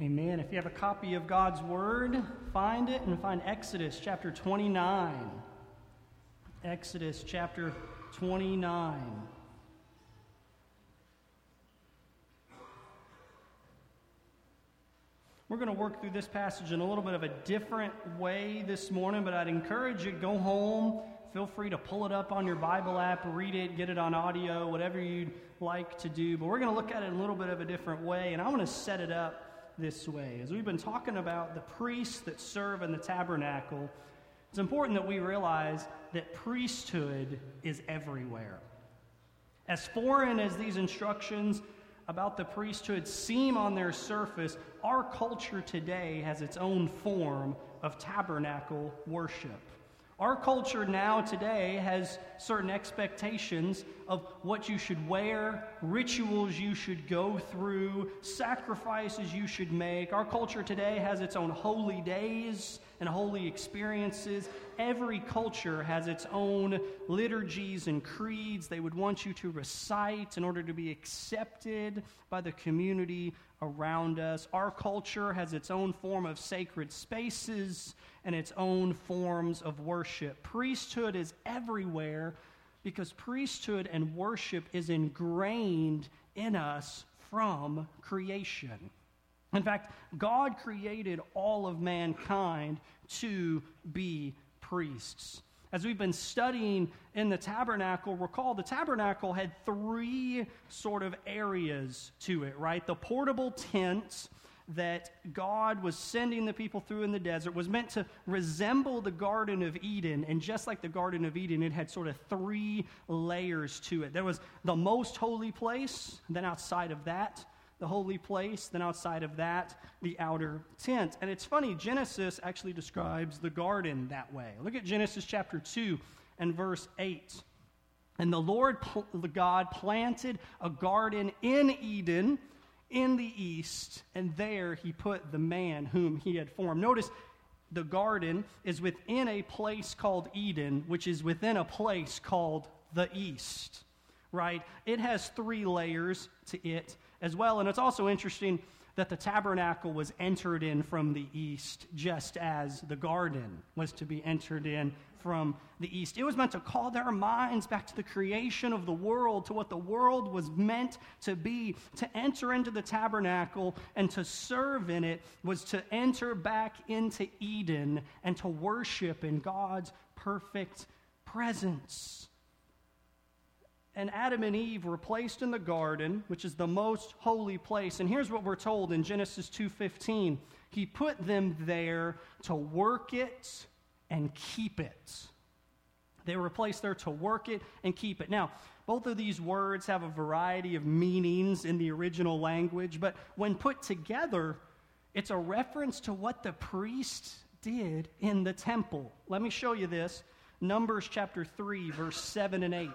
Amen. If you have a copy of God's Word, find it and find Exodus chapter 29. Exodus chapter 29. We're going to work through this passage in a little bit of a different way this morning, but I'd encourage you to go home. Feel free to pull it up on your Bible app, read it, get it on audio, whatever you'd like to do. But we're going to look at it in a little bit of a different way, and I want to set it up this way. As we've been talking about the priests that serve in the tabernacle, it's important that we realize that priesthood is everywhere. As foreign as these instructions about the priesthood seem on their surface, our culture today has its own form of tabernacle worship. Our culture now today has certain expectations of what you should wear, rituals you should go through, sacrifices you should make. Our culture today has its own holy days and holy experiences. Every culture has its own liturgies and creeds they would want you to recite in order to be accepted by the community around us. Our culture has its own form of sacred spaces and its own forms of worship. Priesthood is everywhere because priesthood and worship is ingrained in us from creation. In fact, God created all of mankind to be priests. As we've been studying in the tabernacle, recall the tabernacle had three sort of areas to it, right? The portable tent that God was sending the people through in the desert was meant to resemble the Garden of Eden. And just like the Garden of Eden, it had sort of three layers to it. There was the most holy place, then outside of that, the holy place, then outside of that, the outer tent. And it's funny, Genesis actually describes the garden that way. Look at Genesis chapter 2 and verse 8. And the Lord God planted a garden in Eden in the east, and there he put the man whom he had formed. Notice the garden is within a place called Eden, which is within a place called the east, right? It has three layers to it as well. And it's also interesting that the tabernacle was entered in from the east, just as the garden was to be entered in from the east. It was meant to call their minds back to the creation of the world, to what the world was meant to be. To enter into the tabernacle and to serve in it was to enter back into Eden and to worship in God's perfect presence. And Adam and Eve were placed in the garden, which is the most holy place. And here's what we're told in Genesis 2:15. He put them there to work it and keep it. They were placed there to work it and keep it. Now, both of these words have a variety of meanings in the original language, but when put together, it's a reference to what the priests did in the temple. Let me show you this. Numbers chapter 3, verse 7 and 8.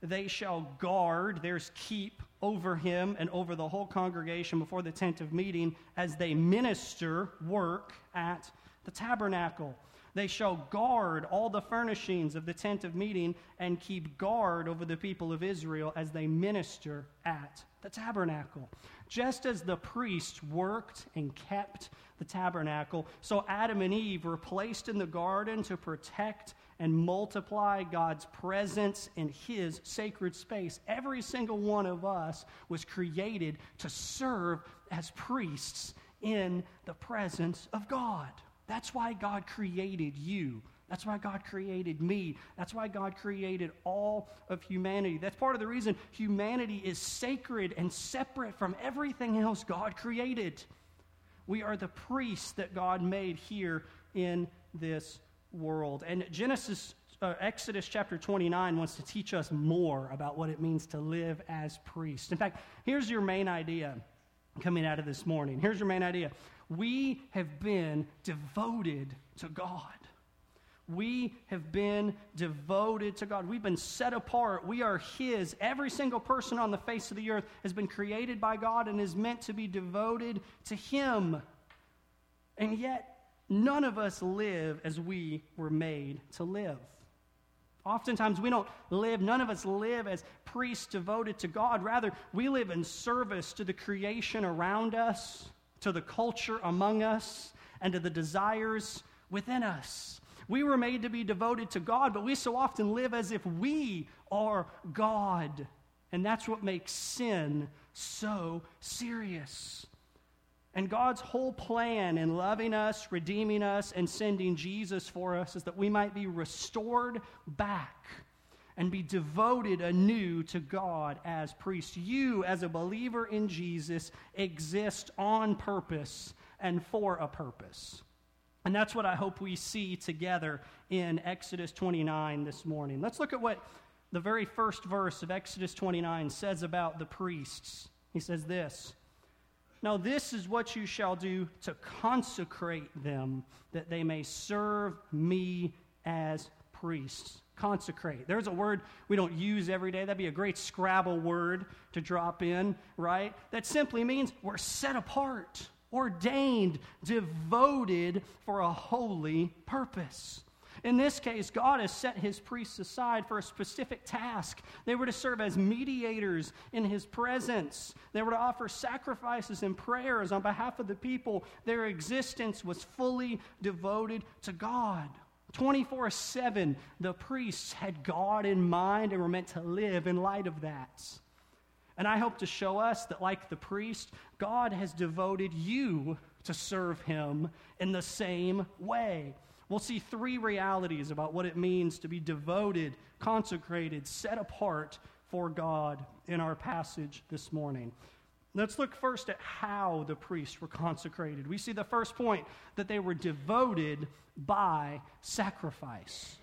They shall guard, there's keep, over him and over the whole congregation before the tent of meeting as they minister work at the tabernacle. They shall guard all the furnishings of the tent of meeting and keep guard over the people of Israel as they minister at the tabernacle. Just as the priests worked and kept the tabernacle, so Adam and Eve were placed in the garden to protect and multiply God's presence in his sacred space. Every single one of us was created to serve as priests in the presence of God. That's why God created you. That's why God created me. That's why God created all of humanity. That's part of the reason humanity is sacred and separate from everything else God created. We are the priests that God made here in this world. And Exodus chapter 29 wants to teach us more about what it means to live as priests. In fact, here's your main idea coming out of this morning. Here's your main idea. We have been devoted to God. We have been devoted to God. We've been set apart. We are His. Every single person on the face of the earth has been created by God and is meant to be devoted to Him. And yet, none of us live as we were made to live. Oftentimes none of us live as priests devoted to God. Rather, we live in service to the creation around us to the culture among us, and to the desires within us. We were made to be devoted to God, but we so often live as if we are God. And that's what makes sin so serious. And God's whole plan in loving us, redeeming us, and sending Jesus for us is that we might be restored back and be devoted anew to God as priests. You, as a believer in Jesus, exist on purpose and for a purpose. And that's what I hope we see together in Exodus 29 this morning. Let's look at what the very first verse of Exodus 29 says about the priests. He says this, "Now this is what you shall do to consecrate them, that they may serve me as priests." Consecrate. There's a word we don't use every day. That'd be a great Scrabble word to drop in, right? That simply means we're set apart, ordained, devoted for a holy purpose. In this case, God has set his priests aside for a specific task. They were to serve as mediators in his presence. They were to offer sacrifices and prayers on behalf of the people. Their existence was fully devoted to God. 24/7, the priests had God in mind and were meant to live in light of that. And I hope to show us that, like the priest, God has devoted you to serve him in the same way. We'll see three realities about what it means to be devoted, consecrated, set apart for God in our passage this morning. Let's look first at how the priests were consecrated. We see the first point, that they were devoted by sacrifice.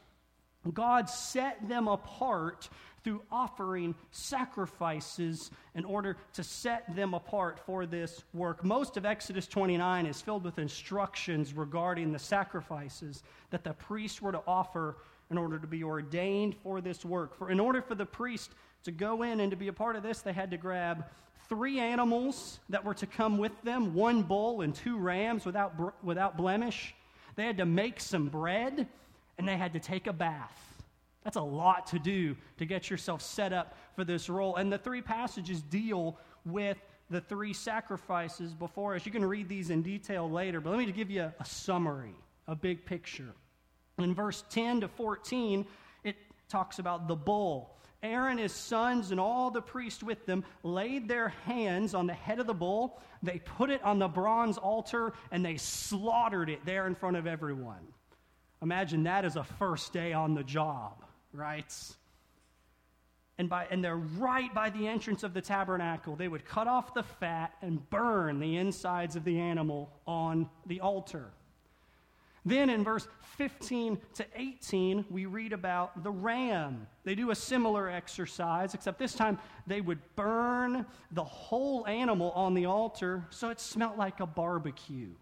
God set them apart through offering sacrifices in order to set them apart for this work. Most of Exodus 29 is filled with instructions regarding the sacrifices that the priests were to offer in order to be ordained for this work. For in order for the priest to go in and to be a part of this, they had to grab 3 animals that were to come with them, 1 bull and 2 rams without blemish. They had to make some bread, and they had to take a bath. That's a lot to do to get yourself set up for this role. And the 3 passages deal with the 3 sacrifices before us. You can read these in detail later, but let me give you a summary, a big picture. In verse 10 to 14, it talks about the bull. Aaron, his sons, and all the priests with them laid their hands on the head of the bull. They put it on the bronze altar, and they slaughtered it there in front of everyone. Imagine that as a first day on the job. Right? And they're right by the entrance of the tabernacle. They would cut off the fat and burn the insides of the animal on the altar. Then in verse 15 to 18, we read about the ram. They do a similar exercise, except this time they would burn the whole animal on the altar so it smelled like a barbecue.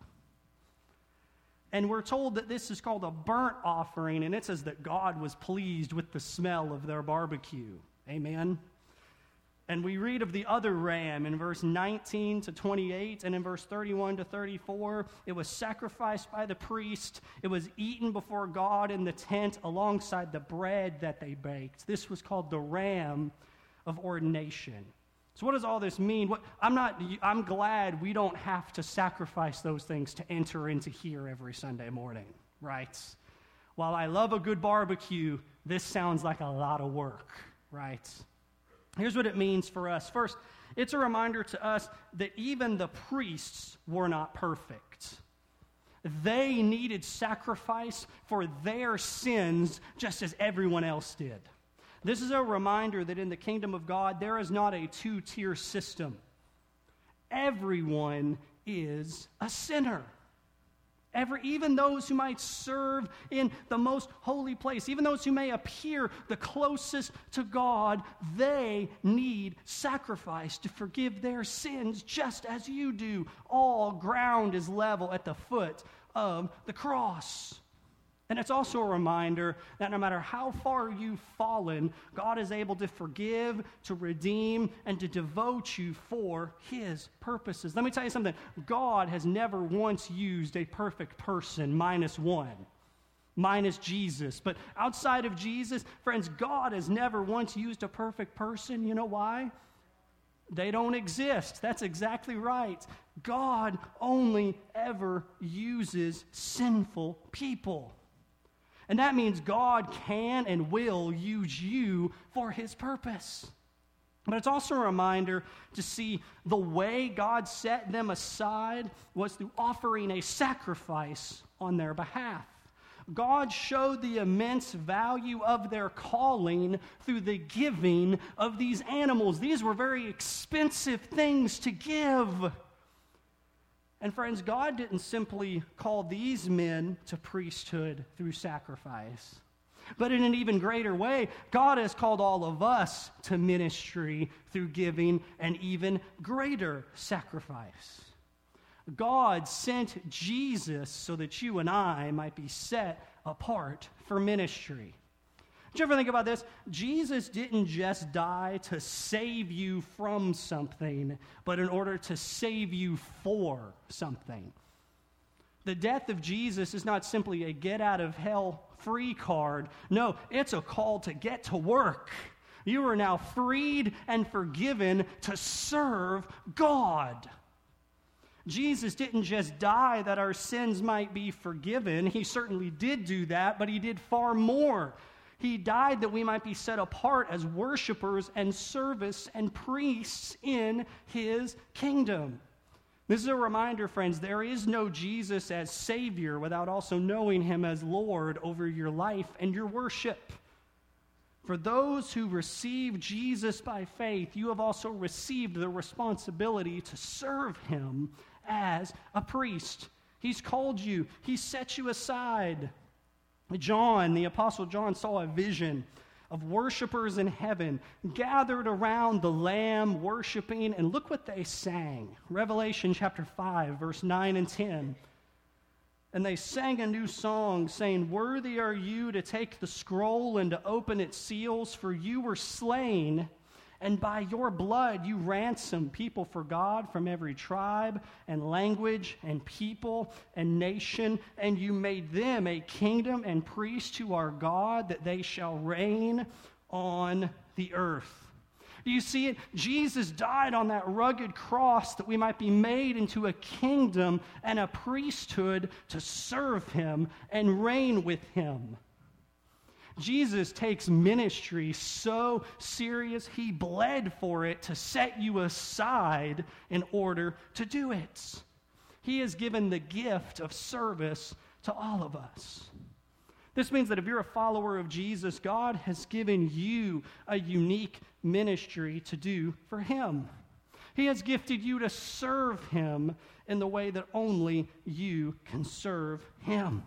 And we're told that this is called a burnt offering, and it says that God was pleased with the smell of their barbecue. Amen? And we read of the other ram in verse 19 to 28, and in verse 31 to 34, it was sacrificed by the priest. It was eaten before God in the tent alongside the bread that they baked. This was called the ram of ordination. So what does all this mean? I'm glad we don't have to sacrifice those things to enter into here every Sunday morning, right? While I love a good barbecue, this sounds like a lot of work, right? Here's what it means for us. First, it's a reminder to us that even the priests were not perfect. They needed sacrifice for their sins just as everyone else did. This is a reminder that in the kingdom of God, there is not a 2-tier system. Everyone is a sinner. Even those who might serve in the most holy place, even those who may appear the closest to God, they need sacrifice to forgive their sins just as you do. All ground is level at the foot of the cross. And it's also a reminder that no matter how far you've fallen, God is able to forgive, to redeem, and to devote you for his purposes. Let me tell you something. God has never once used a perfect person minus Jesus. But outside of Jesus, friends, God has never once used a perfect person. You know why? They don't exist. That's exactly right. God only ever uses sinful people. And that means God can and will use you for his purpose. But it's also a reminder to see the way God set them aside was through offering a sacrifice on their behalf. God showed the immense value of their calling through the giving of these animals. These were very expensive things to give. And friends, God didn't simply call these men to priesthood through sacrifice. But in an even greater way, God has called all of us to ministry through giving an even greater sacrifice. God sent Jesus so that you and I might be set apart for ministry. Did you ever think about this? Jesus didn't just die to save you from something, but in order to save you for something. The death of Jesus is not simply a get-out-of-hell-free card. No, it's a call to get to work. You are now freed and forgiven to serve God. Jesus didn't just die that our sins might be forgiven. He certainly did do that, but he did far more. He died that we might be set apart as worshipers and service and priests in his kingdom. This is a reminder, friends, there is no Jesus as Savior without also knowing him as Lord over your life and your worship. For those who receive Jesus by faith, you have also received the responsibility to serve him as a priest. He's called you. He set you aside. John, the Apostle John, saw a vision of worshipers in heaven gathered around the Lamb worshiping, and look what they sang. Revelation chapter 5, verse 9 and 10. And they sang a new song, saying, "Worthy are you to take the scroll and to open its seals, for you were slain, and by your blood you ransomed people for God from every tribe and language and people and nation, and you made them a kingdom and priests to our God, that they shall reign on the earth." Do you see it? Jesus died on that rugged cross that we might be made into a kingdom and a priesthood to serve him and reign with him. Jesus takes ministry so serious, he bled for it to set you aside in order to do it. He has given the gift of service to all of us. This means that if you're a follower of Jesus, God has given you a unique ministry to do for him. He has gifted you to serve him in the way that only you can serve him.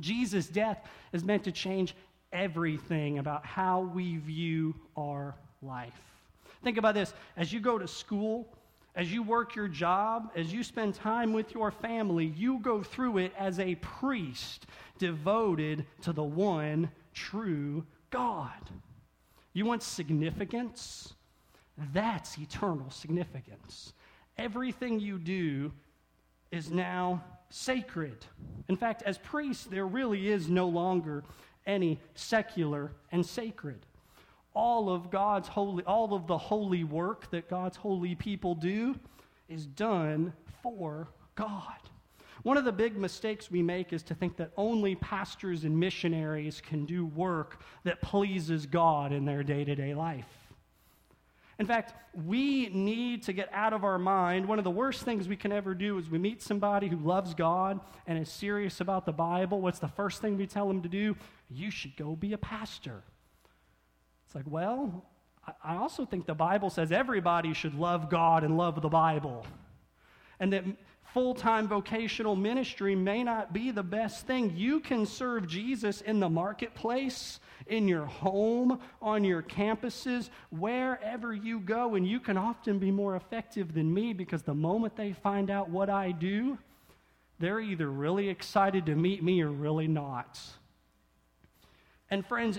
Jesus' death is meant to change everything about how we view our life. Think about this. As you go to school, as you work your job, as you spend time with your family, you go through it as a priest devoted to the one true God. You want significance? That's eternal significance. Everything you do is now sacred. In fact, as priests, there really is no longer any secular and sacred. All of the holy work that God's holy people do is done for God. One of the big mistakes we make is to think that only pastors and missionaries can do work that pleases God in their day-to-day life. In fact, we need to get out of our mind, one of the worst things we can ever do is we meet somebody who loves God and is serious about the Bible. What's the first thing we tell them to do? You should go be a pastor. It's like, well, I also think the Bible says everybody should love God and love the Bible. And that full-time vocational ministry may not be the best thing. You can serve Jesus in the marketplace, in your home, on your campuses, wherever you go, and you can often be more effective than me, because the moment they find out what I do, they're either really excited to meet me or really not. And friends,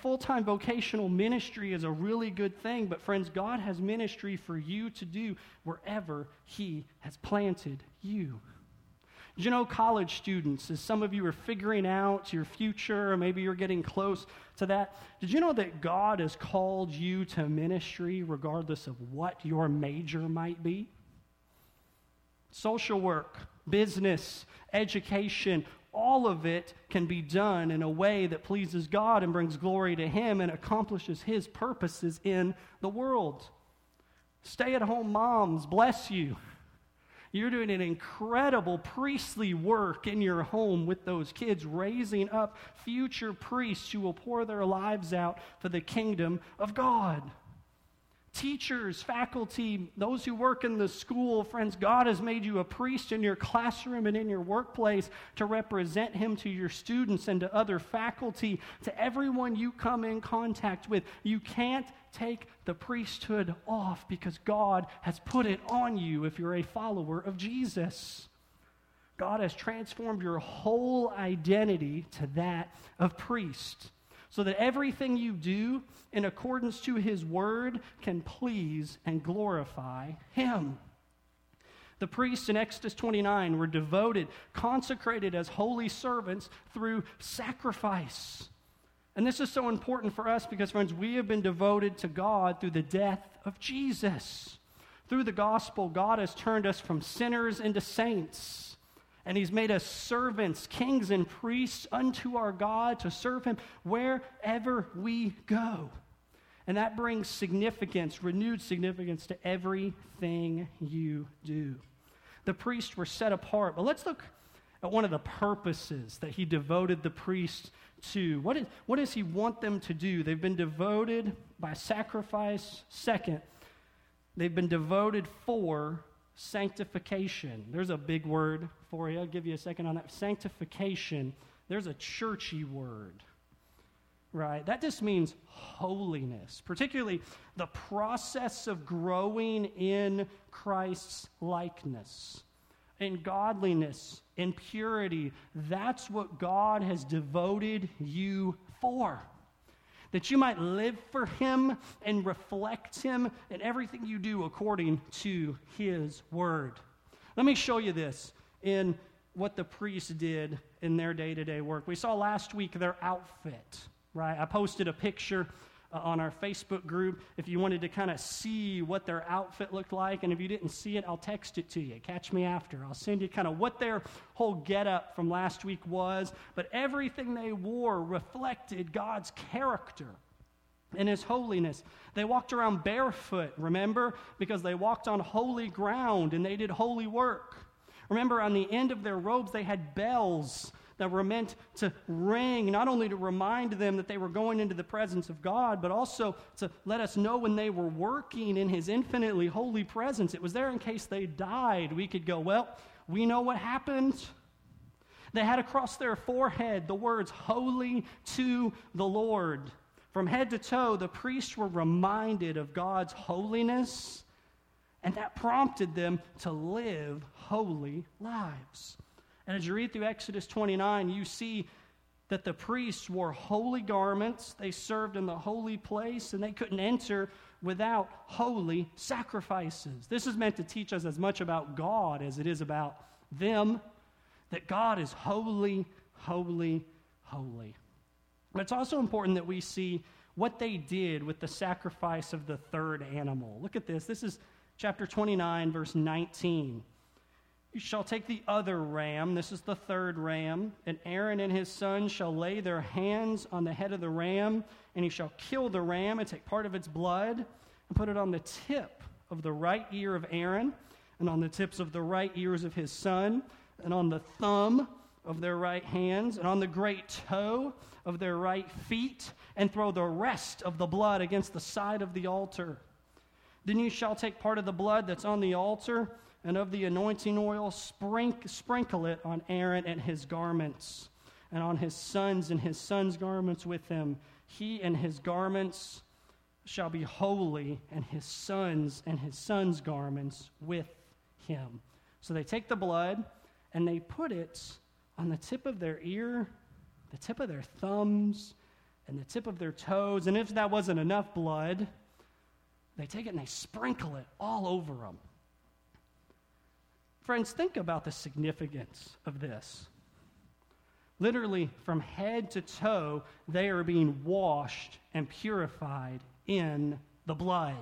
full-time vocational ministry is a really good thing, but friends, God has ministry for you to do wherever he has planted you. You know, college students, as some of you are figuring out your future, or maybe you're getting close to that, did you know that God has called you to ministry regardless of what your major might be? Social work, business, education, all of it can be done in a way that pleases God and brings glory to Him and accomplishes His purposes in the world. Stay-at-home moms, bless you. You're doing an incredible priestly work in your home with those kids, raising up future priests who will pour their lives out for the kingdom of God. Teachers, faculty, those who work in the school, friends, God has made you a priest in your classroom and in your workplace to represent Him to your students and to other faculty, to everyone you come in contact with. You can't take the priesthood off because God has put it on you if you're a follower of Jesus. God has transformed your whole identity to that of priest, so that everything you do in accordance to His word can please and glorify Him. The priests in Exodus 29 were devoted, consecrated as holy servants through sacrifice. And this is so important for us because, friends, we have been devoted to God through the death of Jesus. Through the gospel, God has turned us from sinners into saints. And He's made us servants, kings and priests unto our God to serve Him wherever we go. And that brings significance, renewed significance to everything you do. The priests were set apart. But let's look at one of the purposes that He devoted the priests to. What does He want them to do? They've been devoted by sacrifice. Second, they've been devoted for sanctification. There's a big word for you. I'll give you a second on that. Sanctification. There's a churchy word, right? That just means holiness, particularly the process of growing in Christ's likeness, in godliness, in purity. That's what God has devoted you for, that you might live for Him and reflect Him in everything you do according to His word. Let me show you this in what the priests did in their day-to-day work. We saw last week their outfit, right? I posted a picture on our Facebook group if you wanted to kind of see what their outfit looked like. And if you didn't see it, I'll text it to you. Catch me after. I'll send you kind of what their whole getup from last week was. But everything they wore reflected God's character and His holiness. They walked around barefoot, remember? Because they walked on holy ground and they did holy work. Remember, on the end of their robes, they had bells that were meant to ring, not only to remind them that they were going into the presence of God, but also to let us know when they were working in His infinitely holy presence. It was there in case they died. We could go, well, we know what happened. They had across their forehead the words, "Holy to the Lord." From head to toe, the priests were reminded of God's holiness, and that prompted them to live holy lives. And as you read through Exodus 29, you see that the priests wore holy garments. They served in the holy place, and they couldn't enter without holy sacrifices. This is meant to teach us as much about God as it is about them, that God is holy, holy, holy. But it's also important that we see what they did with the sacrifice of the third animal. Look at this. This is chapter 29, verse 19. "You shall take the other ram," this is the third ram, "and Aaron and his sons shall lay their hands on the head of the ram, and he shall kill the ram and take part of its blood and put it on the tip of the right ear of Aaron and on the tips of the right ears of his son and on the thumb of their right hands and on the great toe of their right feet, and throw the rest of the blood against the side of the altar. Then you shall take part of the blood that's on the altar and of the anointing oil, sprinkle it on Aaron and his garments, and on his sons and his sons' garments with him. He and his garments shall be holy, and his sons' garments with him." So they take the blood, and they put it on the tip of their ear, the tip of their thumbs, and the tip of their toes. And if that wasn't enough blood, they take it and they sprinkle it all over them. Friends, think about the significance of this. Literally, from head to toe, they are being washed and purified in the blood.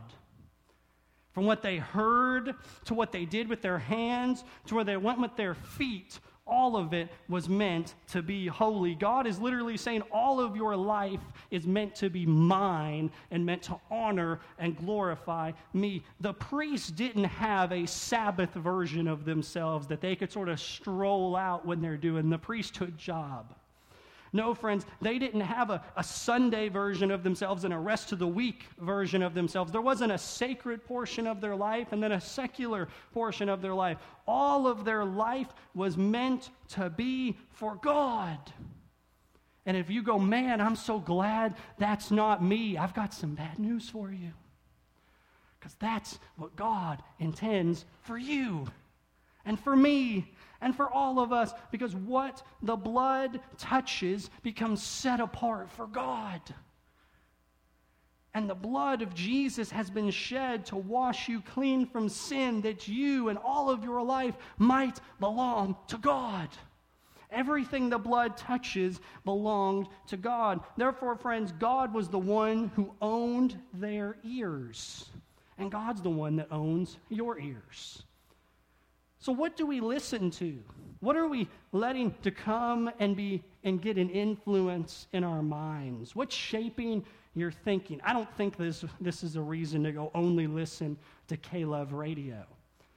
From what they heard, to what they did with their hands, to where they went with their feet, all of it was meant to be holy. God is literally saying all of your life is meant to be mine and meant to honor and glorify me. The priests didn't have a Sabbath version of themselves that they could sort of stroll out when they're doing the priesthood job. No, friends, they didn't have a Sunday version of themselves and a rest of the week version of themselves. There wasn't a sacred portion of their life and then a secular portion of their life. All of their life was meant to be for God. And if you go, man, I'm so glad that's not me, I've got some bad news for you. Because that's what God intends for you and for me. And for all of us, because what the blood touches becomes set apart for God. And the blood of Jesus has been shed to wash you clean from sin, that you and all of your life might belong to God. Everything the blood touches belonged to God. Therefore, friends, God was the one who owned their ears. And God's the one that owns your ears. So what do we listen to? What are we letting to come and get an influence in our minds? What's shaping your thinking? I don't think this is a reason to go only listen to KLove Radio.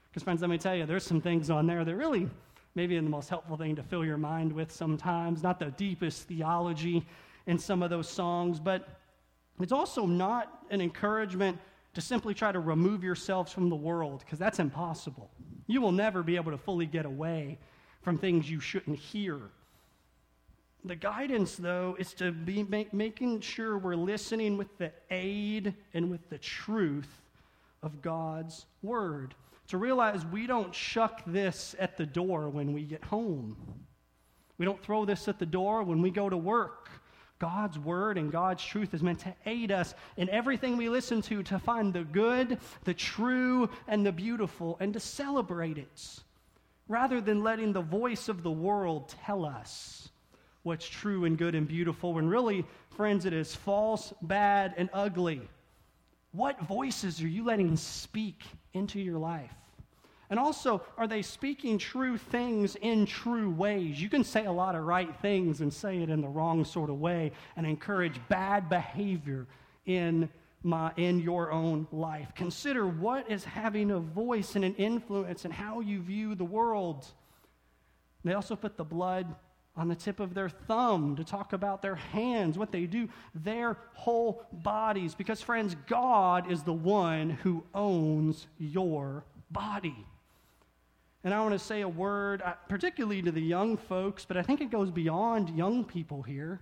Because friends, let me tell you, there's some things on there that really maybe are the most helpful thing to fill your mind with sometimes, not the deepest theology in some of those songs, but it's also not an encouragement to simply try to remove yourselves from the world, because that's impossible. You will never be able to fully get away from things you shouldn't hear. The guidance, though, is to be making sure we're listening with the aid and with the truth of God's word, to realize we don't shuck this at the door when we get home. We don't throw this at the door when we go to work. God's word and God's truth is meant to aid us in everything we listen to find the good, the true, and the beautiful, and to celebrate it, rather than letting the voice of the world tell us what's true and good and beautiful, when really, friends, it is false, bad, and ugly. What voices are you letting speak into your life? And also, are they speaking true things in true ways? You can say a lot of right things and say it in the wrong sort of way and encourage bad behavior in your own life. Consider what is having a voice and an influence in how you view the world. They also put the blood on the tip of their thumb to talk about their hands, what they do, their whole bodies. Because, friends, God is the one who owns your body. And I want to say a word, particularly to the young folks, but I think it goes beyond young people here.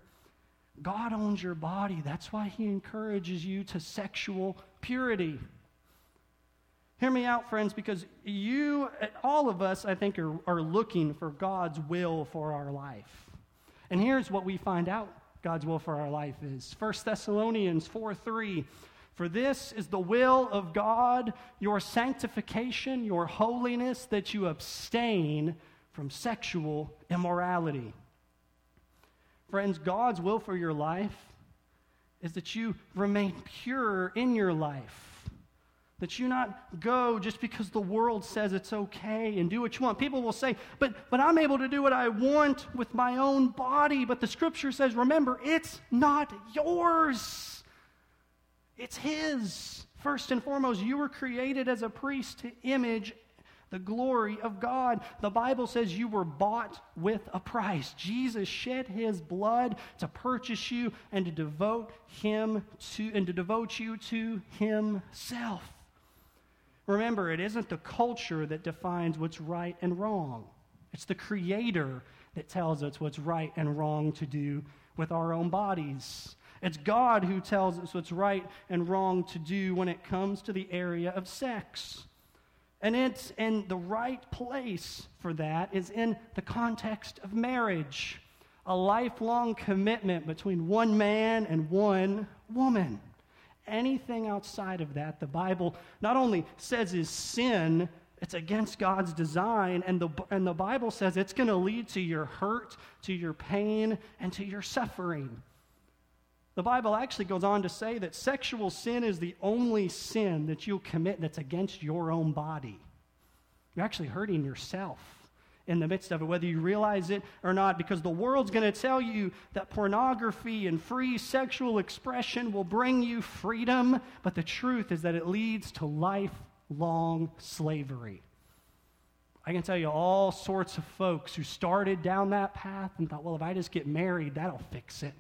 God owns your body. That's why he encourages you to sexual purity. Hear me out, friends, because you, all of us, I think, are looking for God's will for our life. And here's what we find out God's will for our life is. 1 Thessalonians 4:3. For this is the will of God, your sanctification, your holiness, that you abstain from sexual immorality. Friends, God's will for your life is that you remain pure in your life, that you not go just because the world says it's okay and do what you want. People will say, but I'm able to do what I want with my own body. But the scripture says, remember, it's not yours. It's his. First and foremost, you were created as a priest to image the glory of God. The Bible says you were bought with a price. Jesus shed his blood to purchase you and to devote you to himself. Remember, it isn't the culture that defines what's right and wrong. It's the Creator that tells us what's right and wrong to do with our own bodies. It's God who tells us what's right and wrong to do when it comes to the area of sex. And it's in the right place for that is in the context of marriage, a lifelong commitment between one man and one woman. Anything outside of that, the Bible not only says is sin, It's against God's design, and the Bible says it's going to lead to your hurt, to your pain, and to your suffering. The Bible actually goes on to say that sexual sin is the only sin that you'll commit that's against your own body. You're actually hurting yourself in the midst of it, whether you realize it or not, because the world's going to tell you that pornography and free sexual expression will bring you freedom, but the truth is that it leads to lifelong slavery. I can tell you all sorts of folks who started down that path and thought, well, if I just get married, that'll fix it.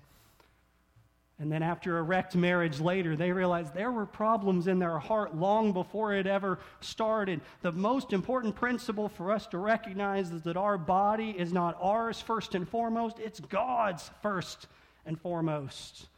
And then after a wrecked marriage later, they realized there were problems in their heart long before it ever started. The most important principle for us to recognize is that our body is not ours first and foremost. It's God's first and foremost.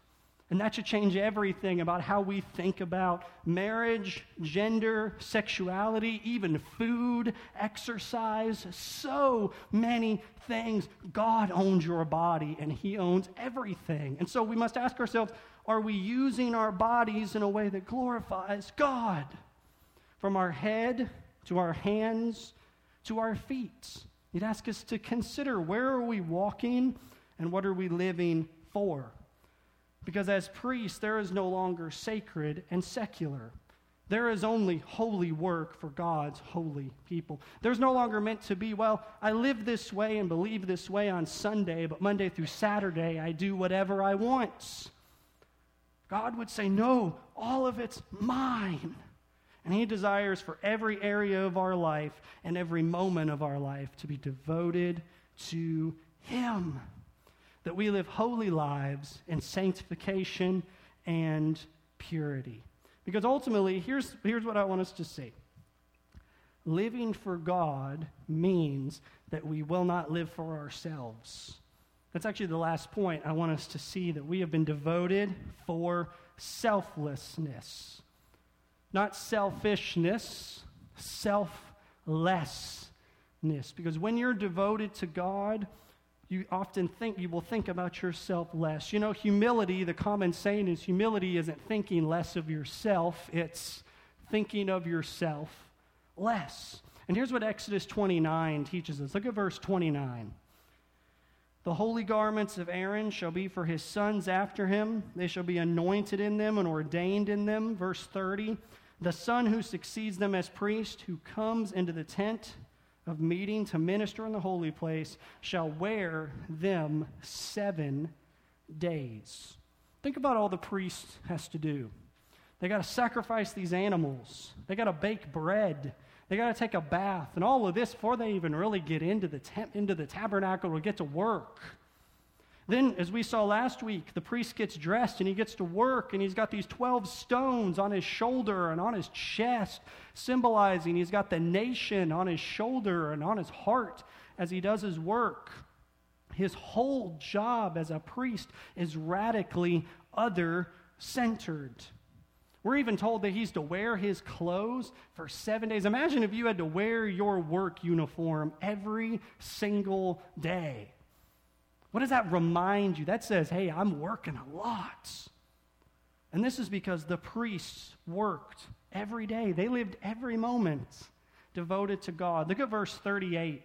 And that should change everything about how we think about marriage, gender, sexuality, even food, exercise, so many things. God owns your body, and He owns everything. And so we must ask ourselves, are we using our bodies in a way that glorifies God? From our head to our hands to our feet. He'd ask us to consider, where are we walking and what are we living for? Because as priests, there is no longer sacred and secular. There is only holy work for God's holy people. There's no longer meant to be, well, I live this way and believe this way on Sunday, but Monday through Saturday, I do whatever I want. God would say, no, all of it's mine. And He desires for every area of our life and every moment of our life to be devoted to Him, that we live holy lives in sanctification and purity. Because ultimately, here's what I want us to see. Living for God means that we will not live for ourselves. That's actually the last point I want us to see, that we have been devoted for selflessness. Not selfishness, selflessness. Because when you're devoted to God, you often think, you will think about yourself less. You know, humility, the common saying is humility isn't thinking less of yourself, it's thinking of yourself less. And here's what Exodus 29 teaches us. Look at verse 29. The holy garments of Aaron shall be for his sons after him. They shall be anointed in them and ordained in them. Verse 30, the son who succeeds them as priest, who comes into the tent of meeting to minister in the holy place, shall wear them 7 days. Think about all the priest has to do. They got to sacrifice these animals. They got to bake bread. They got to take a bath, and all of this before they even really get into the tabernacle or get to work. Then, as we saw last week, the priest gets dressed and he gets to work, and he's got these 12 stones on his shoulder and on his chest, symbolizing he's got the nation on his shoulder and on his heart as he does his work. His whole job as a priest is radically other-centered. We're even told that he's to wear his clothes for 7 days. Imagine if you had to wear your work uniform every single day. What does that remind you? That says, hey, I'm working a lot. And this is because the priests worked every day. They lived every moment devoted to God. Look at verse 38.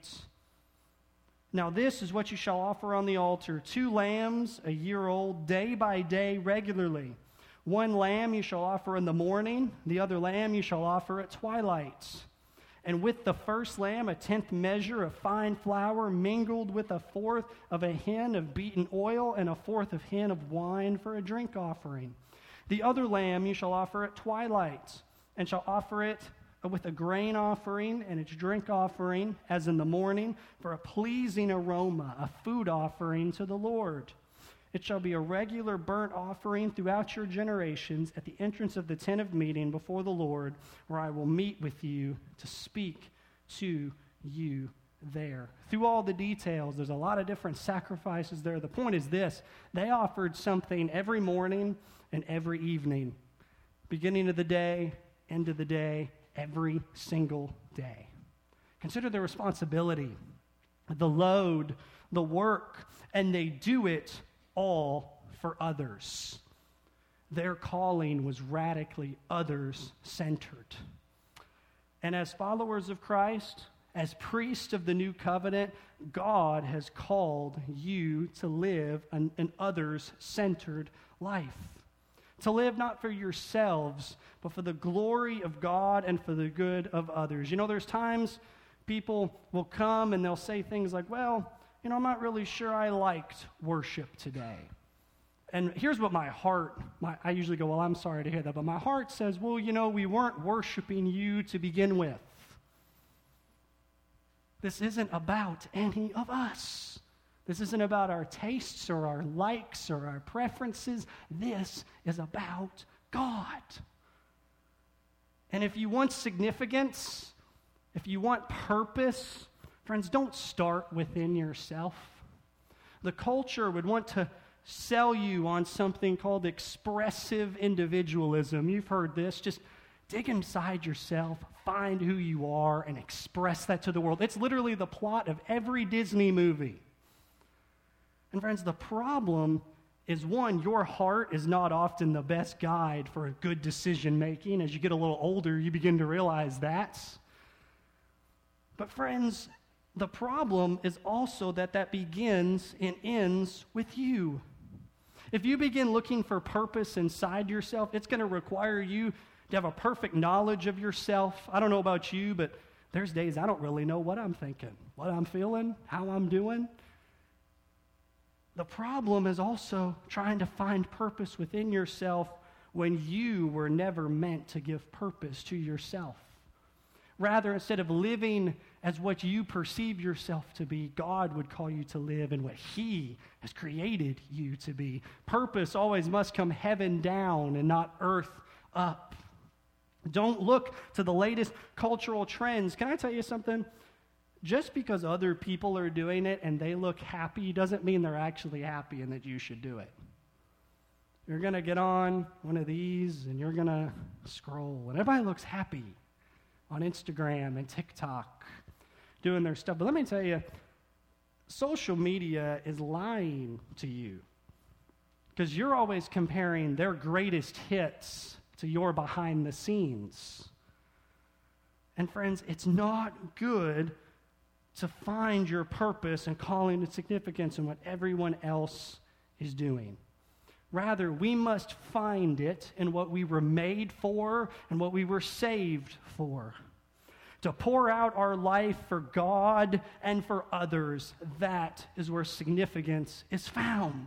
Now this is what you shall offer on the altar, 2 lambs a year old, day by day, regularly. 1 lamb you shall offer in the morning, the other lamb you shall offer at twilight. And with the first lamb, 1/10 measure of fine flour mingled with 1/4 of a hin of beaten oil and 1/4 of hin of wine for a drink offering. The other lamb you shall offer at twilight, and shall offer it with a grain offering and its drink offering, as in the morning, for a pleasing aroma, a food offering to the Lord. It shall be a regular burnt offering throughout your generations at the entrance of the tent of meeting before the Lord, where I will meet with you to speak to you there. Through all the details, there's a lot of different sacrifices there. The point is this: they offered something every morning and every evening, beginning of the day, end of the day, every single day. Consider the responsibility, the load, the work, and they do it all for others. Their calling was radically others-centered. And as followers of Christ, as priests of the new covenant, God has called you to live an others-centered life. To live not for yourselves, but for the glory of God and for the good of others. You know, there's times people will come and they'll say things like, well, you know, I'm not really sure I liked worship today. And here's what my heart, I usually go, well, I'm sorry to hear that, but my heart says, well, you know, we weren't worshiping you to begin with. This isn't about any of us. This isn't about our tastes or our likes or our preferences. This is about God. And if you want significance, if you want purpose, friends, don't start within yourself. The culture would want to sell you on something called expressive individualism. You've heard this. Just dig inside yourself, find who you are, and express that to the world. It's literally the plot of every Disney movie. And friends, the problem is, one, your heart is not often the best guide for good decision-making. As you get a little older, you begin to realize that. But friends, the problem is also that begins and ends with you. If you begin looking for purpose inside yourself, it's going to require you to have a perfect knowledge of yourself. I don't know about you, but there's days I don't really know what I'm thinking, what I'm feeling, how I'm doing. The problem is also trying to find purpose within yourself when you were never meant to give purpose to yourself. Rather, instead of living as what you perceive yourself to be, God would call you to live in what He has created you to be. Purpose always must come heaven down and not earth up. Don't look to the latest cultural trends. Can I tell you something? Just because other people are doing it and they look happy doesn't mean they're actually happy and that you should do it. You're going to get on one of these and you're going to scroll. And everybody looks happy on Instagram and TikTok doing their stuff. But let me tell you, social media is lying to you because you're always comparing their greatest hits to your behind the scenes. And friends, it's not good to find your purpose and calling to significance in what everyone else is doing. Rather, we must find it in what we were made for and what we were saved for. To pour out our life for God and for others, that is where significance is found.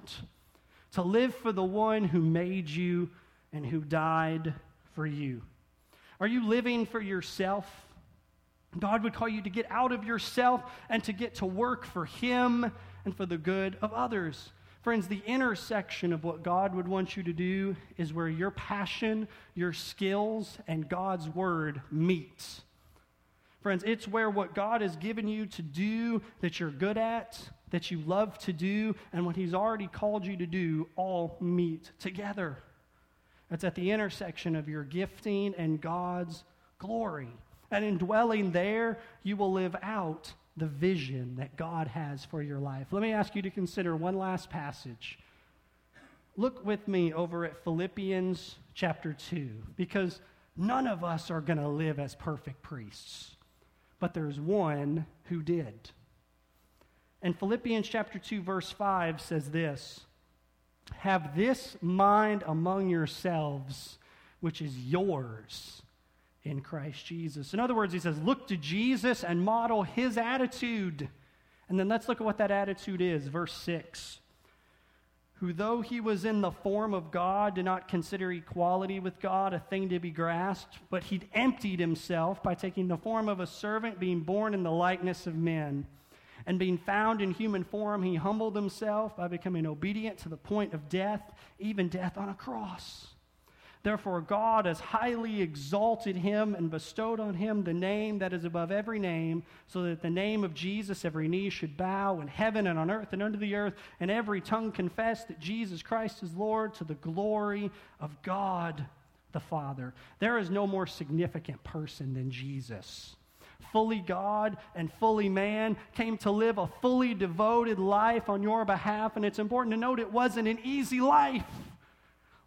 To live for the one who made you and who died for you. Are you living for yourself? God would call you to get out of yourself and to get to work for Him and for the good of others. Friends, the intersection of what God would want you to do is where your passion, your skills, and God's word meet. Friends, it's where what God has given you to do that you're good at, that you love to do, and what He's already called you to do all meet together. It's at the intersection of your gifting and God's glory. And in dwelling there, you will live out the vision that God has for your life. Let me ask you to consider one last passage. Look with me over at Philippians chapter 2, because none of us are going to live as perfect priests, but there's one who did. And Philippians chapter 2, verse 5 says this, "Have this mind among yourselves, which is yours in Christ Jesus." In other words, he says, look to Jesus and model His attitude. And then let's look at what that attitude is. Verse 6, "Who though He was in the form of God, did not consider equality with God a thing to be grasped, but He emptied Himself by taking the form of a servant, being born in the likeness of men. And being found in human form, He humbled Himself by becoming obedient to the point of death, even death on a cross. Therefore, God has highly exalted Him and bestowed on Him the name that is above every name, so that at the name of Jesus every knee should bow in heaven and on earth and under the earth, and every tongue confess that Jesus Christ is Lord, to the glory of God the Father." There is no more significant person than Jesus. Fully God and fully man, came to live a fully devoted life on your behalf. And it's important to note it wasn't an easy life.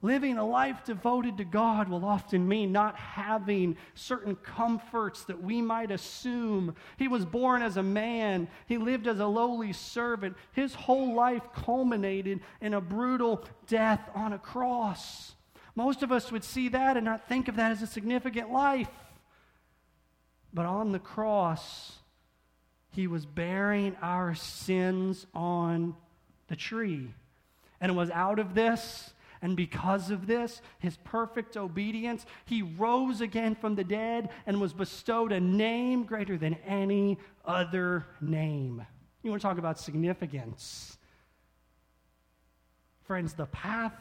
Living a life devoted to God will often mean not having certain comforts that we might assume. He was born as a man. He lived as a lowly servant. His whole life culminated in a brutal death on a cross. Most of us would see that and not think of that as a significant life. But on the cross, he was bearing our sins on the tree. And it was out of this, and because of this, his perfect obedience, he rose again from the dead and was bestowed a name greater than any other name. You want to talk about significance. Friends, the path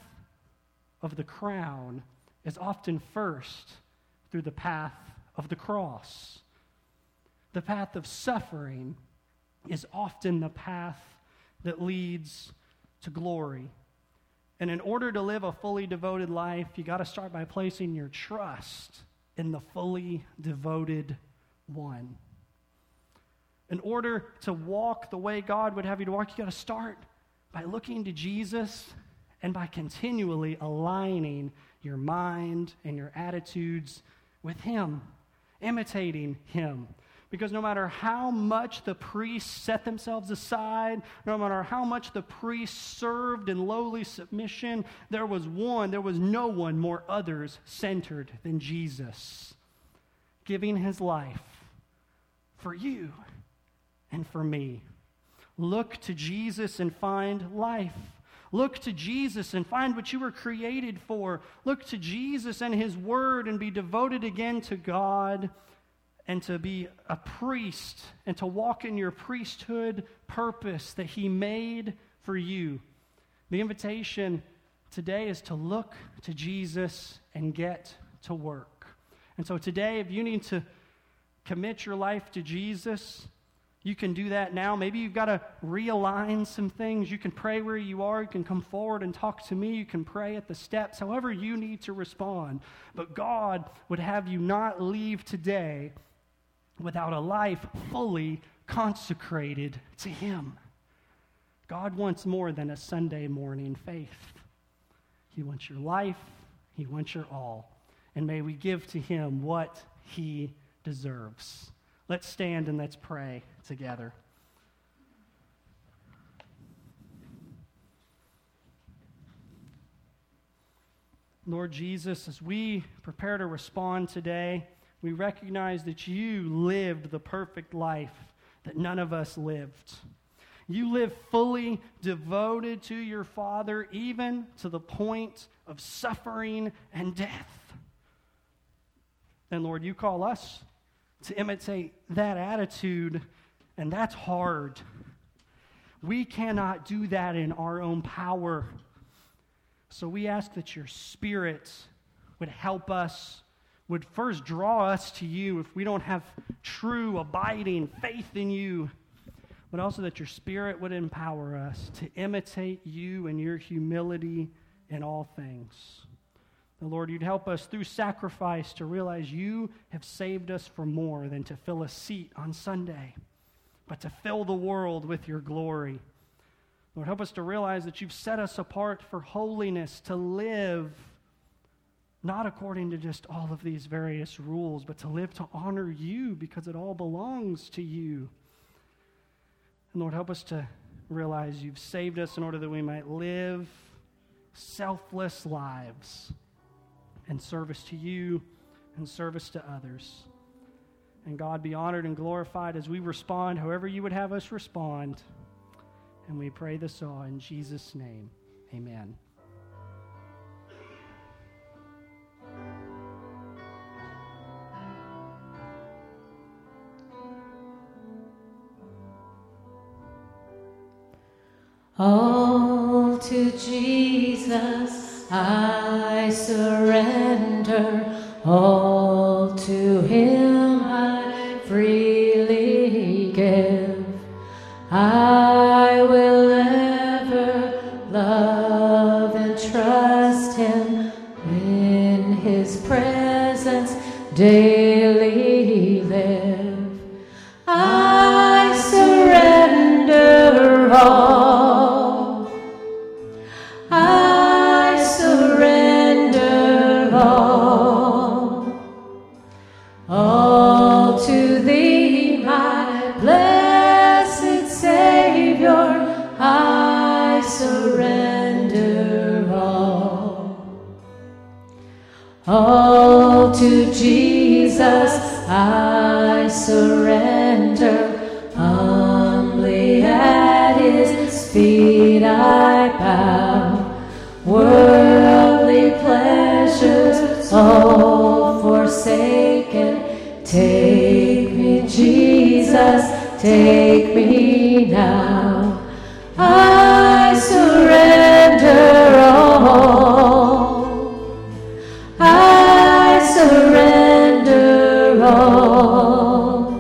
of the crown is often first through the path of the cross. The path of suffering is often the path that leads to glory. And in order to live a fully devoted life, you got to start by placing your trust in the fully devoted one. In order to walk the way God would have you to walk, you got to start by looking to Jesus and by continually aligning your mind and your attitudes with him, imitating him. Because no matter how much the priests set themselves aside, no matter how much the priests served in lowly submission, there was no one more others-centered than Jesus, giving his life for you and for me. Look to Jesus and find life. Look to Jesus and find what you were created for. Look to Jesus and his word and be devoted again to God, and to be a priest, and to walk in your priesthood purpose that he made for you. The invitation today is to look to Jesus and get to work. And so today, if you need to commit your life to Jesus, you can do that now. Maybe you've got to realign some things. You can pray where you are. You can come forward and talk to me. You can pray at the steps, however you need to respond. But God would have you not leave today without a life fully consecrated to him. God wants more than a Sunday morning faith. He wants your life. He wants your all. And may we give to him what he deserves. Let's stand and let's pray together. Lord Jesus, as we prepare to respond today, we recognize that you lived the perfect life that none of us lived. You lived fully devoted to your Father, even to the point of suffering and death. And Lord, you call us to imitate that attitude, and that's hard. We cannot do that in our own power. So we ask that your Spirit would help us, would first draw us to you if we don't have true, abiding faith in you, but also that your Spirit would empower us to imitate you and your humility in all things. And Lord, you'd help us through sacrifice to realize you have saved us for more than to fill a seat on Sunday, but to fill the world with your glory. Lord, help us to realize that you've set us apart for holiness, to live not according to just all of these various rules, but to live to honor you because it all belongs to you. And Lord, help us to realize you've saved us in order that we might live selfless lives and service to you, and service to others. And God, be honored and glorified as we respond, however you would have us respond. And we pray this all in Jesus' name. Amen. All to Jesus I surrender, all to him I freely give. I will ever love and trust him, in his presence daily live. I surrender all. I surrender. All to Jesus I surrender, humbly at His feet I bow. Worldly pleasures all forsaken, take me, Jesus, take me now. I surrender all. I surrender all.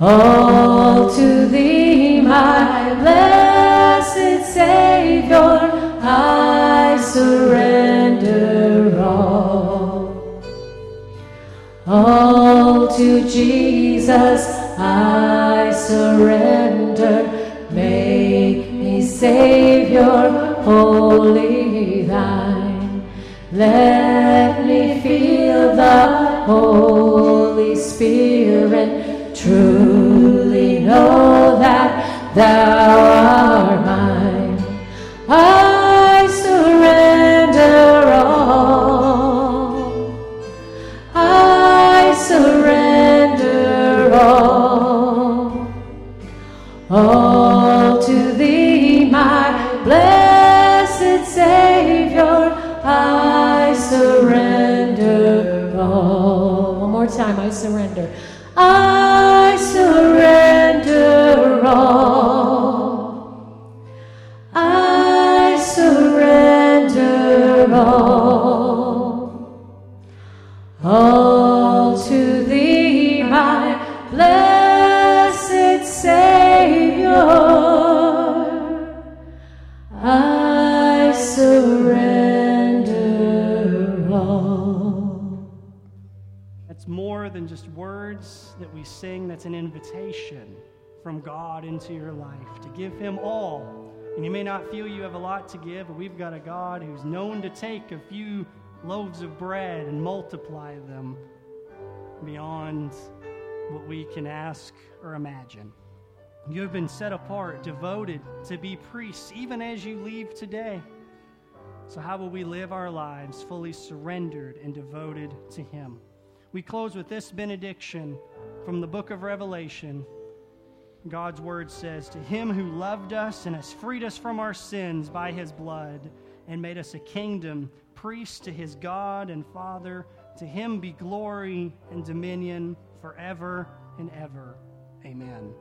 All to Thee, my blessed Savior, I surrender all. All to Jesus I surrender, make me, Savior, wholly Thine. Let me feel the Holy Spirit, truly know that Thou art mine. I surrender all. I surrender all. All to Thee, my blessed Savior, I surrender all. One more time, I surrender. I surrender all. I surrender all. All to Thee, my blessed Savior, I surrender all. That's more than just words that we sing. That's an invitation from God into your life to give Him all. And you may not feel you have a lot to give, but we've got a God who's known to take a few loaves of bread and multiply them beyond what we can ask or imagine. You have been set apart, devoted to be priests, even as you leave today. So how will we live our lives fully surrendered and devoted to Him? We close with this benediction from the book of Revelation. God's word says, "To Him who loved us and has freed us from our sins by His blood and made us a kingdom, priests to His God and Father, to Him be glory and dominion forever and ever. Amen."